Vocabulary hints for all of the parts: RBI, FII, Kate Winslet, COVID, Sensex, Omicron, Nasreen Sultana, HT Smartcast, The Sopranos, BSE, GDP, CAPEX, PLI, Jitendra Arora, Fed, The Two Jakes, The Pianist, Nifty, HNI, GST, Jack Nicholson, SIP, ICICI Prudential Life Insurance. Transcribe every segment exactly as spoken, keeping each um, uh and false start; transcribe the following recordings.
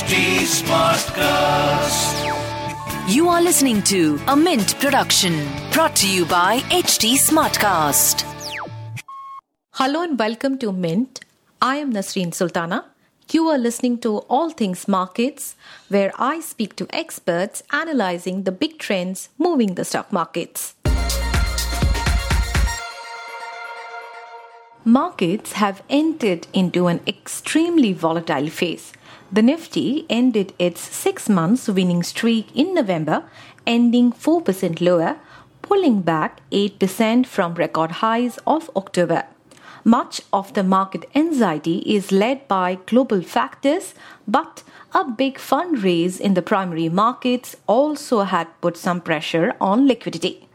H D Smartcast. You are listening to a Mint production brought to you by H D Smartcast. Hello and welcome to Mint. I am Nasreen Sultana. You are listening to All Things Markets, where I speak to experts analyzing the big trends moving the stock markets. Markets have entered into an extremely volatile phase. The Nifty ended its six months winning streak in November, ending four percent lower, pulling back eight percent from record highs of October. Much of the market anxiety is led by global factors, but a big fundraise in the primary markets also had put some pressure on liquidity.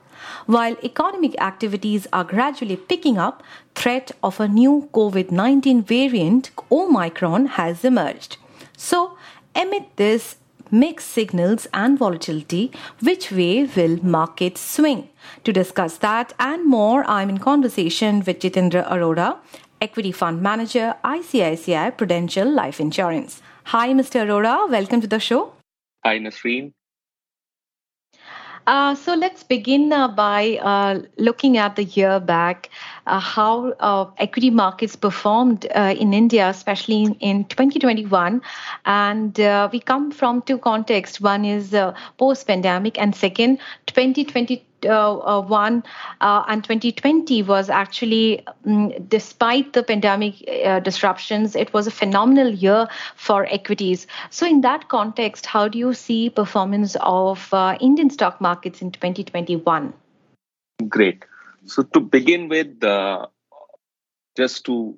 While economic activities are gradually picking up, threat of a new COVID nineteen variant, Omicron, has emerged. So, amid this mixed signals and volatility, which way will markets swing? To discuss that and more, I'm in conversation with Jitendra Arora, Equity Fund Manager, I C I C I Prudential Life Insurance. Hi, Mister Arora. Welcome to the show. Hi, Nasreen. Uh, so let's begin uh, by uh, looking at the year back, uh, how uh, equity markets performed uh, in India, especially in, in twenty twenty-one. And uh, we come from two contexts. One is uh, post-pandemic, and second, twenty twenty-two. Uh, uh, one uh, and twenty twenty was actually, um, despite the pandemic uh, disruptions, it was a phenomenal year for equities. So in that context, how do you see performance of uh, Indian stock markets in twenty twenty-one? Great. So to begin with, uh, just to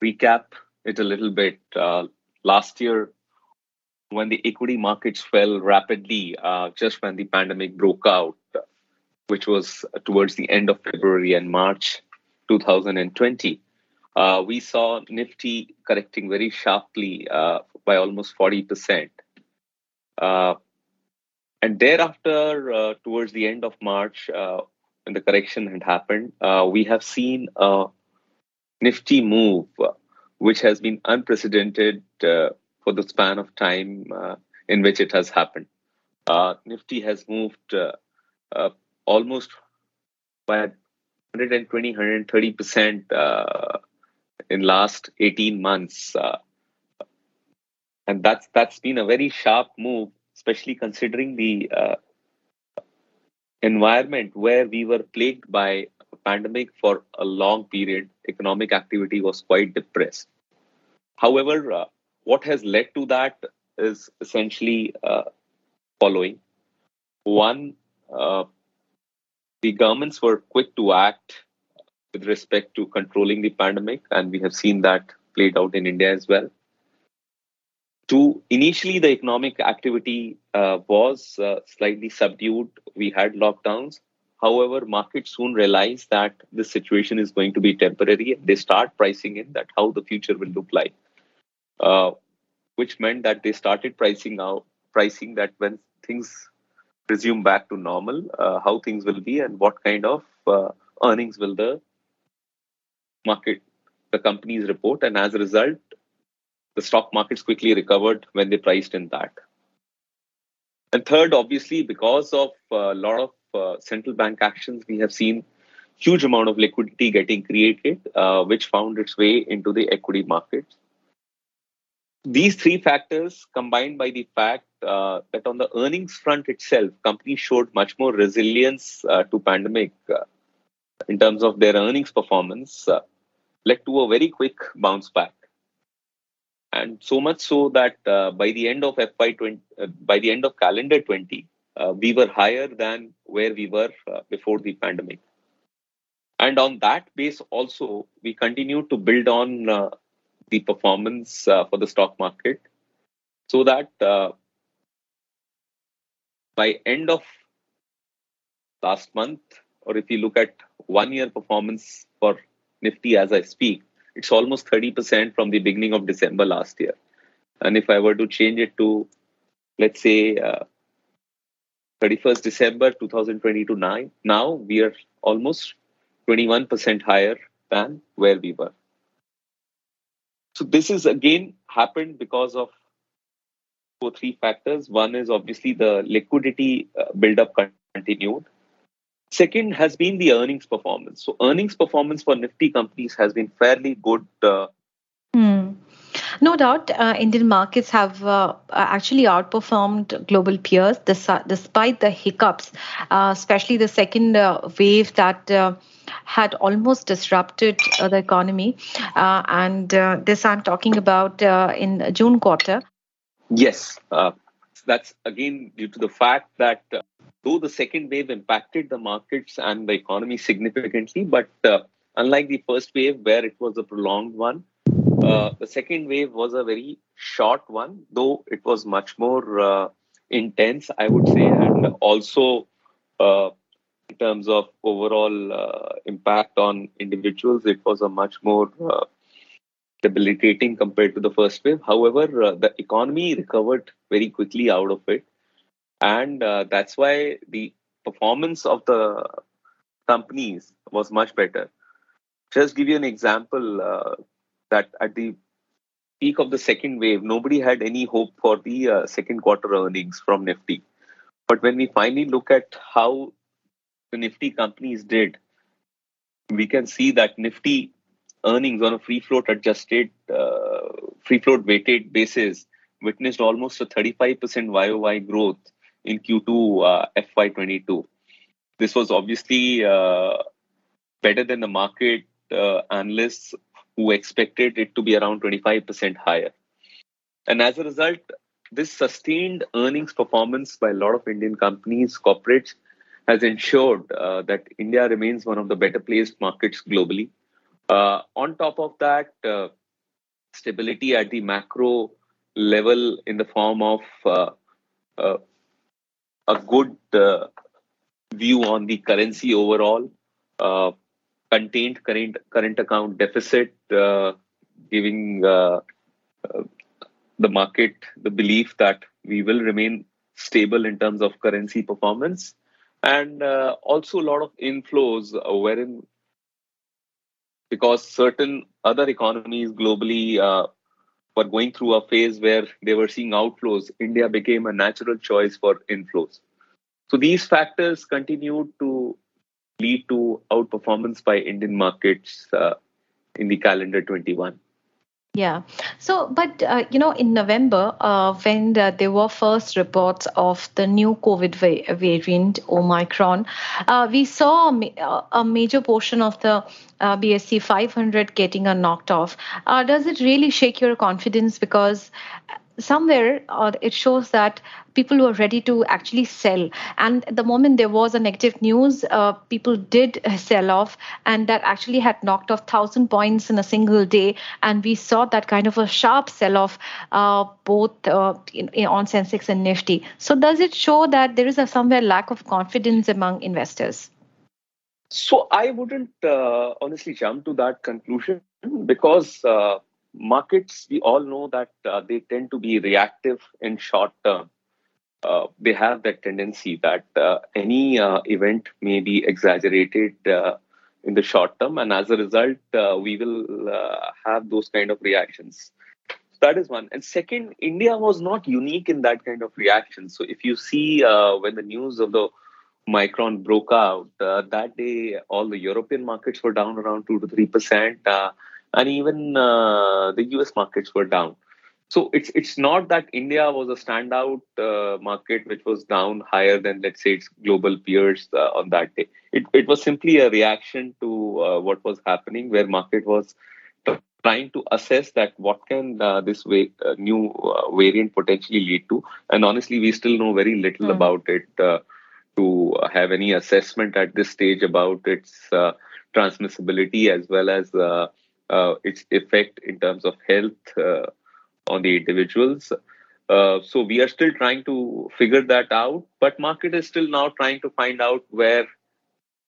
recap it a little bit, uh, last year when the equity markets fell rapidly, uh, just when the pandemic broke out, which was towards the end of February and March two thousand twenty, uh, we saw Nifty correcting very sharply uh, by almost forty percent. Uh, and thereafter, uh, towards the end of March, uh, when the correction had happened, uh, we have seen a Nifty move, uh, which has been unprecedented uh, for the span of time uh, in which it has happened. Uh, Nifty has moved uh, uh, almost by one hundred twenty, one hundred thirty percent uh, in last eighteen months. Uh, and that's that's been a very sharp move, especially considering the uh, environment where we were plagued by a pandemic for a long period. Economic activity was quite depressed. However, uh, what has led to that is essentially uh, following. One, uh, the governments were quick to act with respect to controlling the pandemic, and we have seen that played out in India as well. Two, initially, the economic activity uh, was uh, slightly subdued. We had lockdowns. However, markets soon realized that this situation is going to be temporary. They start pricing in that how the future will look like, uh, which meant that they started pricing out, pricing that when things resume back to normal, uh, how things will be and what kind of uh, earnings will the market, the companies report. And as a result, the stock markets quickly recovered when they priced in that. And third, obviously, because of a lot of uh, central bank actions, we have seen huge amount of liquidity getting created, uh, which found its way into the equity markets. These three factors combined by the fact uh, that on the earnings front itself, companies showed much more resilience uh, to pandemic uh, in terms of their earnings performance, uh, led to a very quick bounce back. And so much so that uh, by the end of F Y twenty, uh, by the end of calendar twenty, uh, we were higher than where we were uh, before the pandemic. And on that base also, we continue to build on uh, the performance uh, for the stock market, so that uh, by end of last month, or if you look at one year performance for Nifty as I speak, it's almost thirty percent from the beginning of December last year. And if I were to change it to, let's say, uh, thirty-first December twenty twenty to nine, now we are almost twenty-one percent higher than where we were. So this is, again, happened because of or three factors. One is obviously the liquidity uh, buildup continued. Second has been the earnings performance. So earnings performance for Nifty companies has been fairly good. Uh, hmm. No doubt, uh, Indian markets have uh, actually outperformed global peers despite the hiccups, uh, especially the second uh, wave that uh, had almost disrupted uh, the economy. Uh, and uh, this I'm talking about uh, in June quarter. Yes, uh, that's again due to the fact that uh, though the second wave impacted the markets and the economy significantly, but uh, unlike the first wave where it was a prolonged one, Uh, the second wave was a very short one, though it was much more uh, intense, I would say, and also uh, in terms of overall uh, impact on individuals, it was a much more uh, debilitating compared to the first wave. However, uh, the economy recovered very quickly out of it, and uh, that's why the performance of the companies was much better. Just give you an example. Uh, that at the peak of the second wave, nobody had any hope for the uh, second quarter earnings from Nifty. But when we finally look at how the Nifty companies did, we can see that Nifty earnings on a free float adjusted, uh, free float weighted basis witnessed almost a thirty-five percent Y O Y growth in Q two uh, F Y twenty-two. This was obviously uh, better than the market uh, analysts who expected it to be around twenty-five percent higher. And as a result, this sustained earnings performance by a lot of Indian companies, corporates, has ensured uh, that India remains one of the better placed markets globally. Uh, on top of that, uh, stability at the macro level in the form of uh, uh, a good uh, view on the currency overall, uh, contained current current account deficit, uh, giving uh, uh, the market the belief that we will remain stable in terms of currency performance, and uh, also a lot of inflows wherein, because certain other economies globally uh, were going through a phase where they were seeing outflows, India became a natural choice for inflows. So these factors continued to lead to outperformance by Indian markets uh, in the calendar twenty-one. Yeah. So, but, uh, you know, in November, uh, when uh, there were first reports of the new COVID va- variant, Omicron, uh, we saw a, ma- a major portion of the uh, B S C five hundred getting uh, knocked off. Uh, does it really shake your confidence? Because somewhere uh, it shows that people were ready to actually sell. And the moment there was a negative news, uh, people did sell off, and that actually had knocked off one thousand points in a single day. And we saw that kind of a sharp sell-off uh, both uh, in, in, on Sensex and Nifty. So does it show that there is a somewhere lack of confidence among investors? So I wouldn't uh, honestly jump to that conclusion, because uh, markets, we all know that uh, they tend to be reactive in short term. Uh, they have that tendency that uh, any uh, event may be exaggerated uh, in the short term. And as a result, uh, we will uh, have those kind of reactions. So that is one. And second, India was not unique in that kind of reaction. So if you see uh, when the news of the Omicron broke out, uh, that day, all the European markets were down around two to three percent. Uh, and even uh, the U S markets were down. So it's it's not that India was a standout uh, market which was down higher than, let's say, its global peers uh, on that day. It it was simply a reaction to uh, what was happening, where market was t- trying to assess that what can uh, this way, uh, new uh, variant potentially lead to. And honestly, we still know very little mm. about it uh, to have any assessment at this stage about its uh, transmissibility as well as uh, uh, its effect in terms of health uh, on the individuals. Uh, so we are still trying to figure that out, but market is still now trying to find out where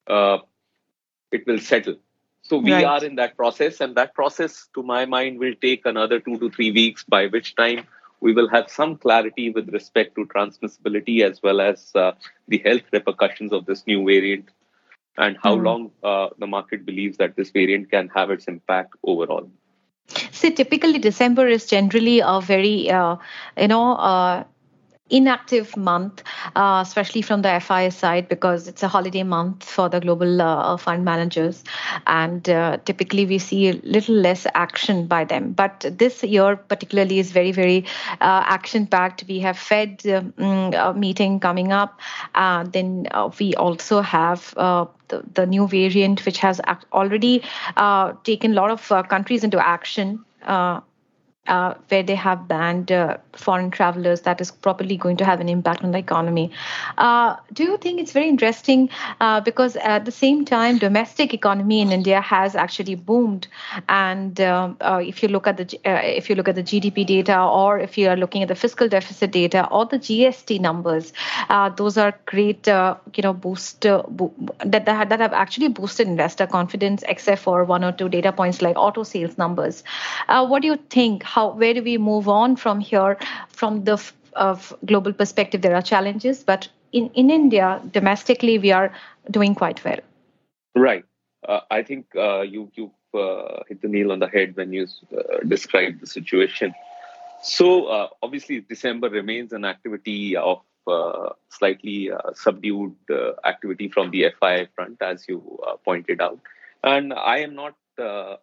uh, it will settle. So we right. are in that process, and that process, to my mind, will take another two to three weeks, by which time we will have some clarity with respect to transmissibility as well as uh, the health repercussions of this new variant and how mm. long uh, the market believes that this variant can have its impact overall. So typically December is generally a very, uh, you know, uh, inactive month, uh, especially from the F I S side, because it's a holiday month for the global uh, fund managers. And uh, typically we see a little less action by them. But this year particularly is very, very uh, action-packed. We have Fed uh, meeting coming up. Uh, then uh, we also have uh, the, the new variant, which has already uh, taken a lot of uh, countries into action, uh, Uh, where they have banned uh, foreign travelers. That is probably going to have an impact on the economy. Uh, do you think it's very interesting uh, because at the same time, domestic economy in India has actually boomed. And uh, uh, if you look at the uh, if you look at the G D P data, or if you are looking at the fiscal deficit data or the G S T numbers, uh, those are great, uh, you know, boost uh, bo- that that have actually boosted investor confidence, except for one or two data points like auto sales numbers. Uh, what do you think? How, where do we move on from here? From the f- of global perspective, there are challenges, but in, in India, domestically, we are doing quite well. Right. Uh, I think uh, you you uh, hit the nail on the head when you uh, described the situation. So uh, obviously, December remains an activity of uh, slightly uh, subdued uh, activity from the F I I front, as you uh, pointed out. And I am not... Uh,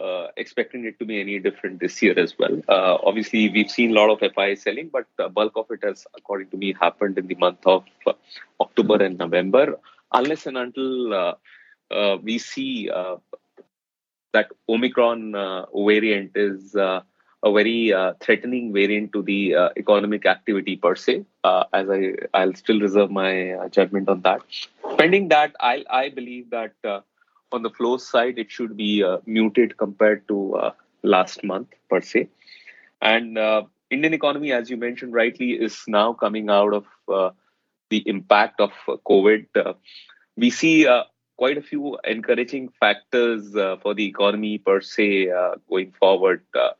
Uh, expecting it to be any different this year as well. Uh, obviously, we've seen a lot of F I I selling, but the bulk of it has, according to me, happened in the month of uh, October and November, unless and until uh, uh, we see uh, that Omicron uh, variant is uh, a very uh, threatening variant to the uh, economic activity per se. Uh, as I, I'll still reserve my judgment on that. Pending that, I, I believe that uh, on the flow side, it should be uh, muted compared to uh, last month per se. And uh, Indian economy, as you mentioned rightly, is now coming out of uh, the impact of uh, COVID. Uh, we see uh, quite a few encouraging factors uh, for the economy per se uh, going forward. Uh,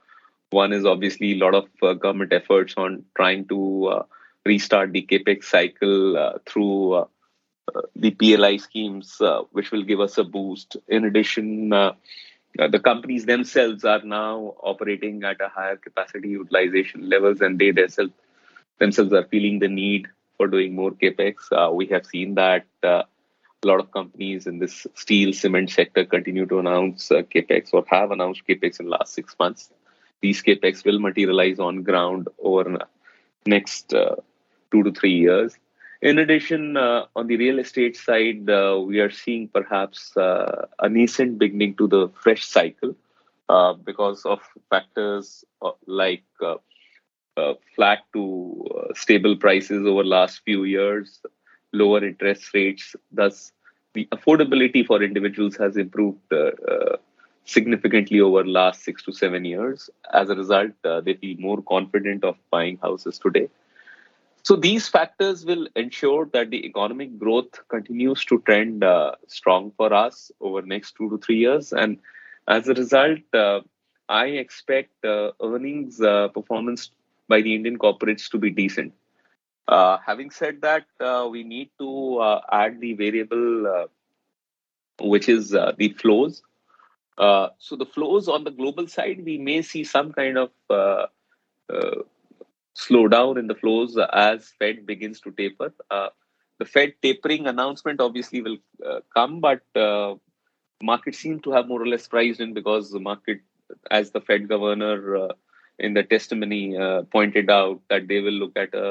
one is obviously a lot of uh, government efforts on trying to uh, restart the CAPEX cycle uh, through uh, Uh, the P L I schemes, uh, which will give us a boost. In addition, uh, uh, the companies themselves are now operating at a higher capacity utilization levels, and they themselves themselves are feeling the need for doing more capex. Uh, we have seen that uh, a lot of companies in this steel, cement sector continue to announce uh, capex or have announced capex in the last six months. These capex will materialize on ground over the next uh, two to three years. In addition, uh, on the real estate side, uh, we are seeing perhaps uh, a nascent beginning to the fresh cycle uh, because of factors like uh, uh, flat to uh, stable prices over the last few years, lower interest rates. Thus, the affordability for individuals has improved uh, uh, significantly over the last six to seven years. As a result, uh, they feel more confident of buying houses today. So these factors will ensure that the economic growth continues to trend uh, strong for us over the next two to three years. And as a result, uh, I expect uh, earnings uh, performance by the Indian corporates to be decent. Uh, having said that, uh, we need to uh, add the variable, uh, which is uh, the flows. Uh, so the flows on the global side, we may see some kind of uh, uh, slow down in the flows as Fed begins to taper. Uh, the Fed tapering announcement obviously will uh, come, but uh, markets seem to have more or less priced in because the market, as the Fed governor uh, in the testimony uh, pointed out, that they will look at a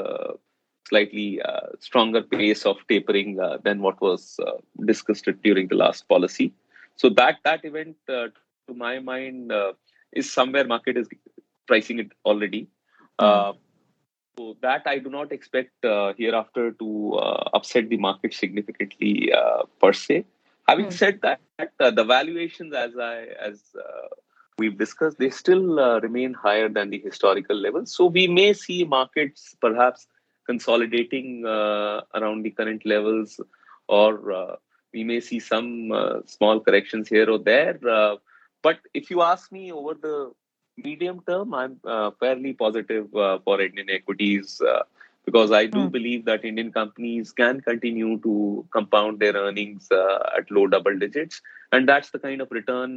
slightly uh, stronger pace of tapering uh, than what was uh, discussed during the last policy. So that, that event, uh, to my mind, uh, is somewhere market is pricing it already. Uh, So that I do not expect uh, hereafter to uh, upset the market significantly uh, per se. Having mm. said that, uh, the valuations, as I as uh, we've discussed, they still uh, remain higher than the historical levels. So we may see markets perhaps consolidating uh, around the current levels, or uh, we may see some uh, small corrections here or there. Uh, but if you ask me over the medium term, I'm uh, fairly positive uh, for Indian equities uh, because I do mm. believe that Indian companies can continue to compound their earnings uh, at low double digits. And that's the kind of return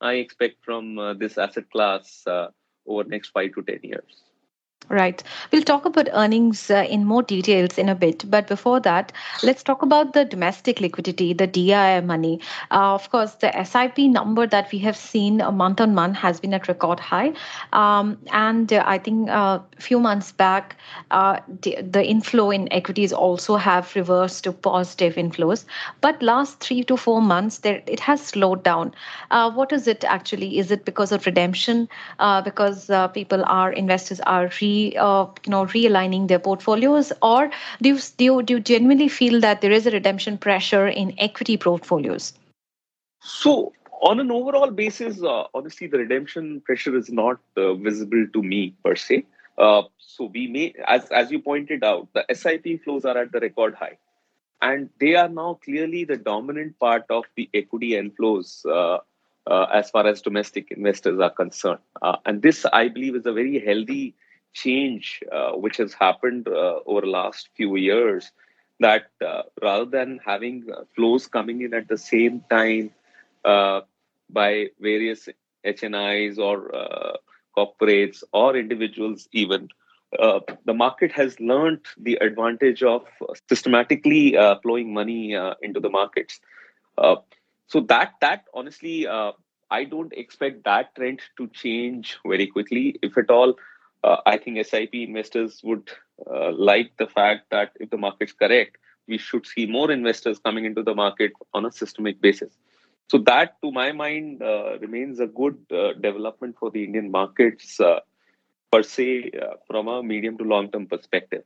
I expect from uh, this asset class uh, over the next five to ten years. Right. We'll talk about earnings uh, in more details in a bit. But before that, let's talk about the domestic liquidity, the D I A money. Uh, of course, the S I P number that we have seen month on month has been at record high. Um, and uh, I think a uh, few months back, uh, the, the inflow in equities also have reversed to positive inflows. But last three to four months, there it has slowed down. Uh, what is it actually? Is it because of redemption? Uh, because uh, people are, investors are re- Uh, you know, realigning their portfolios, or do you, do you do you genuinely feel that there is a redemption pressure in equity portfolios? So, on an overall basis, uh, obviously the redemption pressure is not uh, visible to me per se. Uh, so we may, as as you pointed out, the S I P flows are at the record high, and they are now clearly the dominant part of the equity inflows uh, uh, as far as domestic investors are concerned. Uh, and this, I believe, is a very healthy change uh, which has happened uh, over the last few years, that uh, rather than having uh, flows coming in at the same time uh, by various H N Is or uh, corporates or individuals even, uh, the market has learned the advantage of systematically uh, flowing money uh, into the markets. Uh, so that, that honestly, uh, I don't expect that trend to change very quickly. If at all, Uh, I think S I P investors would uh, like the fact that if the market's correct, we should see more investors coming into the market on a systemic basis. So that, to my mind, uh, remains a good uh, development for the Indian markets uh, per se uh, from a medium to long-term perspective.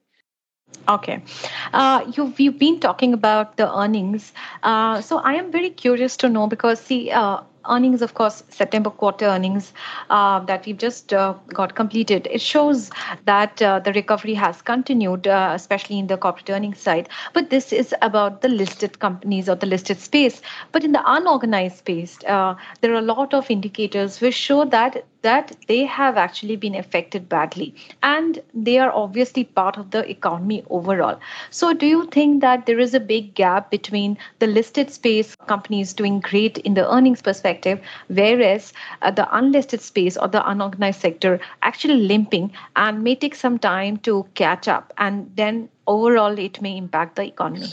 Okay. Uh, you've, you've been talking about the earnings. Uh, so I am very curious to know because, see, uh, earnings, of course, September quarter earnings uh, that we've just uh, got completed. It shows that uh, the recovery has continued, uh, especially in the corporate earnings side. But this is about the listed companies or the listed space. But in the unorganized space, uh, there are a lot of indicators which show that that they have actually been affected badly. And they are obviously part of the economy overall. So do you think that there is a big gap between the listed space companies doing great in the earnings perspective, whereas uh, the unlisted space or the unorganized sector actually limping and may take some time to catch up, and then overall it may impact the economy?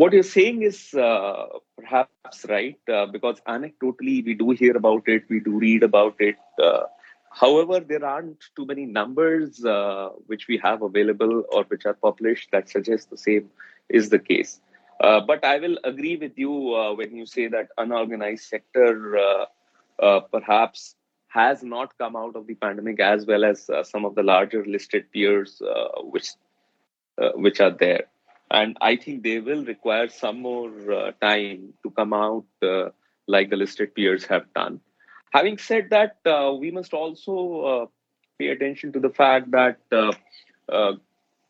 What you're saying is uh, perhaps right, uh, because anecdotally we do hear about it, we do read about it. Uh, however, there aren't too many numbers uh, which we have available or which are published that suggest the same is the case. Uh, but I will agree with you uh, when you say that unorganized sector uh, uh, perhaps has not come out of the pandemic as well as uh, some of the larger listed peers uh, which uh, which are there. And I think they will require some more uh, time to come out uh, like the listed peers have done. Having said that, uh, we must also uh, pay attention to the fact that uh, uh,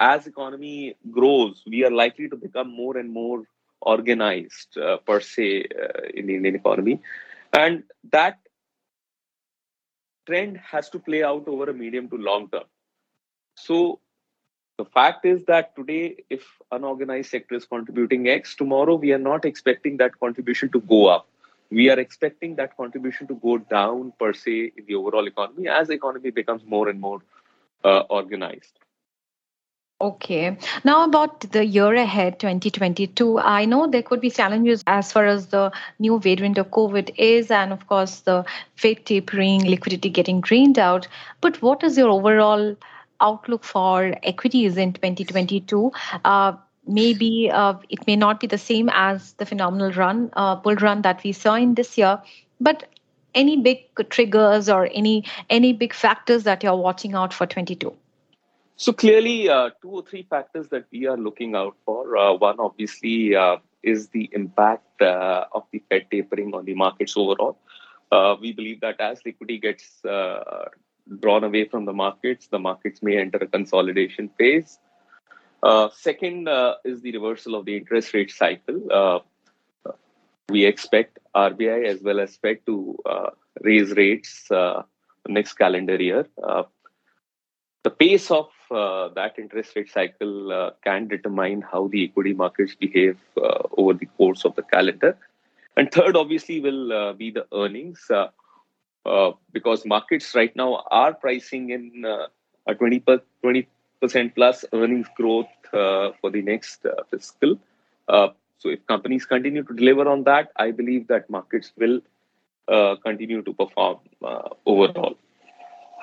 as economy grows, we are likely to become more and more organized uh, per se uh, in the Indian economy. And that trend has to play out over a medium to long term. So the fact is that today, if unorganized sector is contributing X, tomorrow we are not expecting that contribution to go up. We are expecting that contribution to go down per se in the overall economy as the economy becomes more and more uh, organized. Okay. Now about the year ahead, twenty twenty-two, I know there could be challenges as far as the new variant of COVID is, and of course the Fed tapering, liquidity getting drained out. But what is your overall outlook for equities in twenty twenty-two? Uh, maybe uh, it may not be the same as the phenomenal run, uh, bull run that we saw in this year, but any big triggers or any, any big factors that you're watching out for twenty-two? So clearly, uh, two or three factors that we are looking out for. Uh, one, obviously, uh, is the impact uh, of the Fed tapering on the markets overall. Uh, we believe that as liquidity gets uh, drawn away from the markets, the markets may enter a consolidation phase. Uh, second uh, is the reversal of the interest rate cycle. Uh, we expect R B I as well as Fed to uh, raise rates uh, next calendar year. Uh, the pace of Uh, that interest rate cycle uh, can determine how the equity markets behave uh, over the course of the calendar. And third, obviously, will uh, be the earnings. Uh, uh, because markets right now are pricing in uh, a twenty percent plus earnings growth uh, for the next uh, fiscal. Uh, so if companies continue to deliver on that, I believe that markets will uh, continue to perform uh, overall.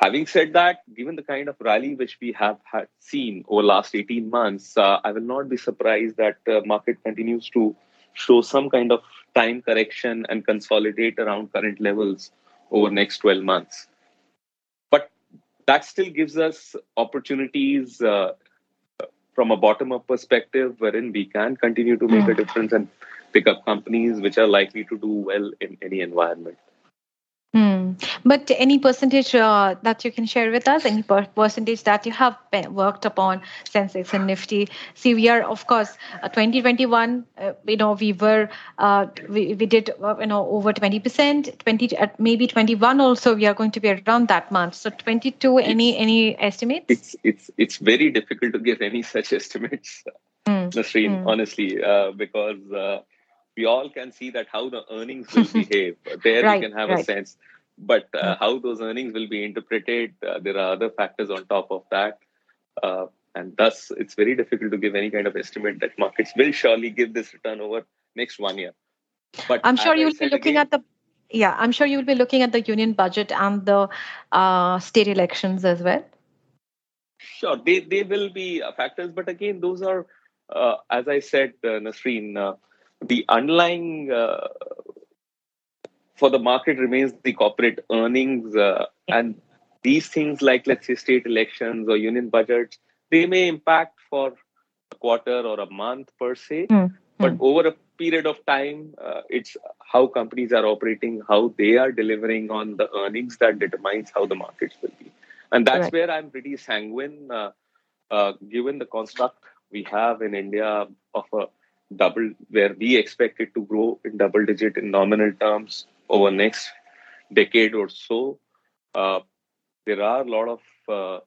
Having said that, given the kind of rally which we have had seen over the last eighteen months, uh, I will not be surprised that the uh, market continues to show some kind of time correction and consolidate around current levels over the next twelve months. But that still gives us opportunities uh, from a bottom-up perspective, wherein we can continue to make mm. a difference and pick up companies which are likely to do well in any environment. Hmm. But any percentage uh, that you can share with us, any per- percentage that you have pe- worked upon, Sensex and Nifty. See, we are, of course, uh, twenty twenty-one, uh, you know, we were, uh, we, we did, uh, you know, over twenty percent, twenty, uh, maybe twenty-one also, we are going to be around that much. So twenty-two, it's, any any estimates? It's it's it's very difficult to give any such estimates, hmm. Nasreen, hmm. honestly, uh, because... Uh, We all can see that how the earnings will behave. There right, we can have right. a sense. But uh, how those earnings will be interpreted, uh, there are other factors on top of that. Uh, and thus, it's very difficult to give any kind of estimate that markets will surely give this return over next one year. But I'm sure you will be looking again, at the... Yeah, I'm sure you will be looking at the union budget and the uh, state elections as well. Sure, they, they will be factors. But again, those are, uh, as I said, uh, Nasreen... Uh, The underlying uh, for the market remains the corporate earnings uh, and these things like, let's say, state elections or union budgets, they may impact for a quarter or a month per se. Mm-hmm. But over a period of time, uh, it's how companies are operating, how they are delivering on the earnings that determines how the markets will be. And that's right. where I'm pretty sanguine, uh, uh, given the construct we have in India of a double, where we expect it to grow in double digit in nominal terms over next decade or so. Uh, there are a lot of uh,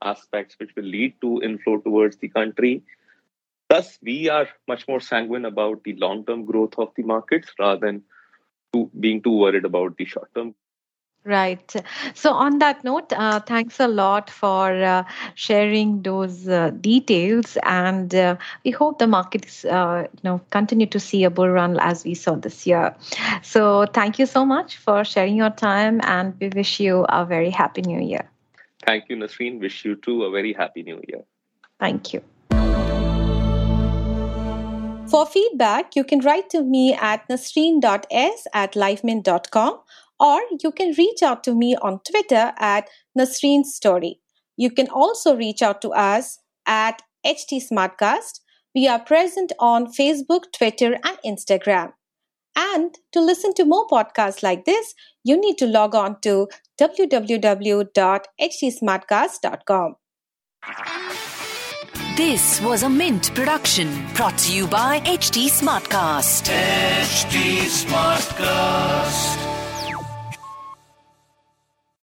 aspects which will lead to inflow towards the country. Thus, we are much more sanguine about the long-term growth of the markets rather than to being too worried about the short-term. Right. So on that note, uh, thanks a lot for uh, sharing those uh, details, and uh, we hope the markets, uh, you know, continue to see a bull run as we saw this year. So thank you so much for sharing your time, and we wish you a very happy new year. Thank you, Nasreen. Wish you too a very happy new year. Thank you. For feedback, you can write to me at nasreen dot s at lifemint dot com. Or you can reach out to me on Twitter at Nasreen Story. You can also reach out to us at H T Smartcast. We are present on Facebook, Twitter, and Instagram. And to listen to more podcasts like this, you need to log on to w w w dot h t smartcast dot com. This was a Mint production brought to you by H T Smartcast. H T Smartcast.